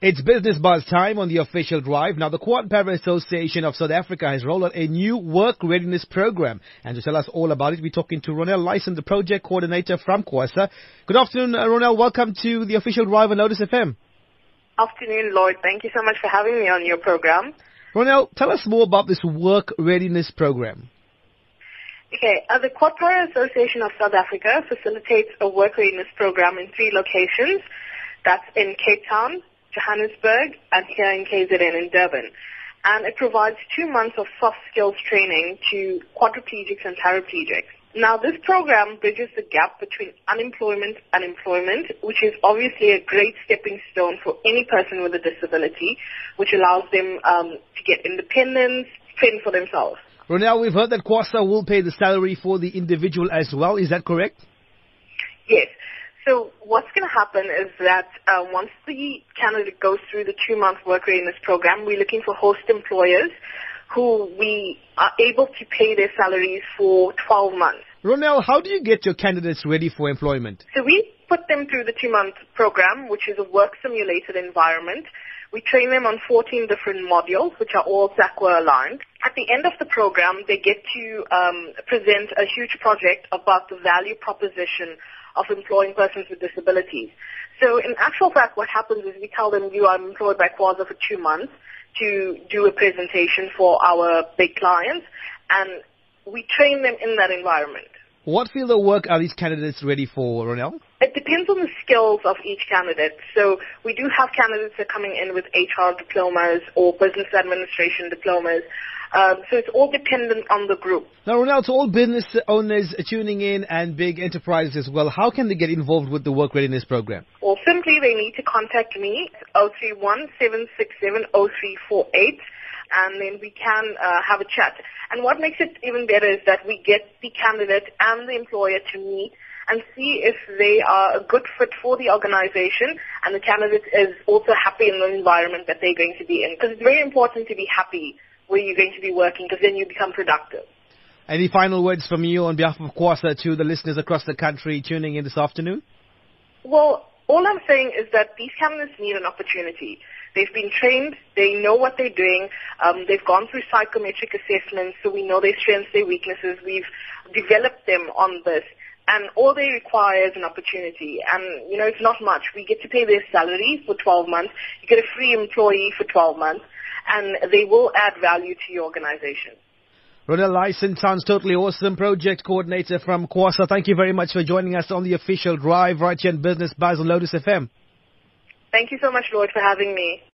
It's business buzz time on the official drive. Now, the Quad Power Association of South Africa has rolled out a new work readiness program. And to tell us all about it, we're talking to Ronel Lyson, the project coordinator from QASA. Good afternoon, Ronel. Welcome to the official drive on Lotus FM. Afternoon, Lloyd. Thank you so much for having me on your program. Ronel, tell us more about this work readiness program. Okay, the Quad Power Association of South Africa facilitates a work readiness program in 3 locations. That's in Cape Town, Johannesburg, and here in KZN in Durban. And it provides 2 months of soft skills training to quadriplegics and paraplegics. Now, this program bridges the gap between unemployment and employment, which is obviously a great stepping stone for any person with a disability, which allows them to get independence, fend for themselves. Ronel, we've heard that QASA will pay the salary for the individual as well. Is that correct? Yes. So what's going to happen is that once the candidate goes through the 2-month work readiness program, we're looking for host employers who we are able to pay their salaries for 12 months. Ronel, how do you get your candidates ready for employment? So we put them through the 2-month program, which is a work-simulated environment. We train them on 14 different modules, which are all SACWA-aligned. At the end of the program, they get to present a huge project about the value proposition of employing persons with disabilities. So in actual fact, what happens is we tell them you are employed by QASA for 2 months to do a presentation for our big clients, and we train them in that environment. What field of work are these candidates ready for, Ronel? It depends on the skills of each candidate. So we do have candidates that are coming in with HR diplomas or business administration diplomas. So it's all dependent on the group. Now, Ronel, to all business owners tuning in and big enterprises as well, how can they get involved with the work readiness program? Well, simply they need to contact me, 031-767-0348, and then we can have a chat. And what makes it even better is that we get the candidate and the employer to meet and see if they are a good fit for the organization and the candidate is also happy in the environment that they're going to be in. Because it's very important to be happy where you're going to be working, because then you become productive. Any final words from you on behalf of QASA to the listeners across the country tuning in this afternoon? Well, all I'm saying is that these candidates need an opportunity. They've been trained, they know what they're doing, they've gone through psychometric assessments, so we know their strengths, their weaknesses, we've developed them on this. And all they require is an opportunity. And, you know, it's not much. We get to pay their salary for 12 months. You get a free employee for 12 months. And they will add value to your organization. Ronel Lyson sounds totally awesome. Project coordinator from QASA. Thank you very much for joining us on the official drive right here in Business Buzz on Lotus FM. Thank you so much, Lloyd, for having me.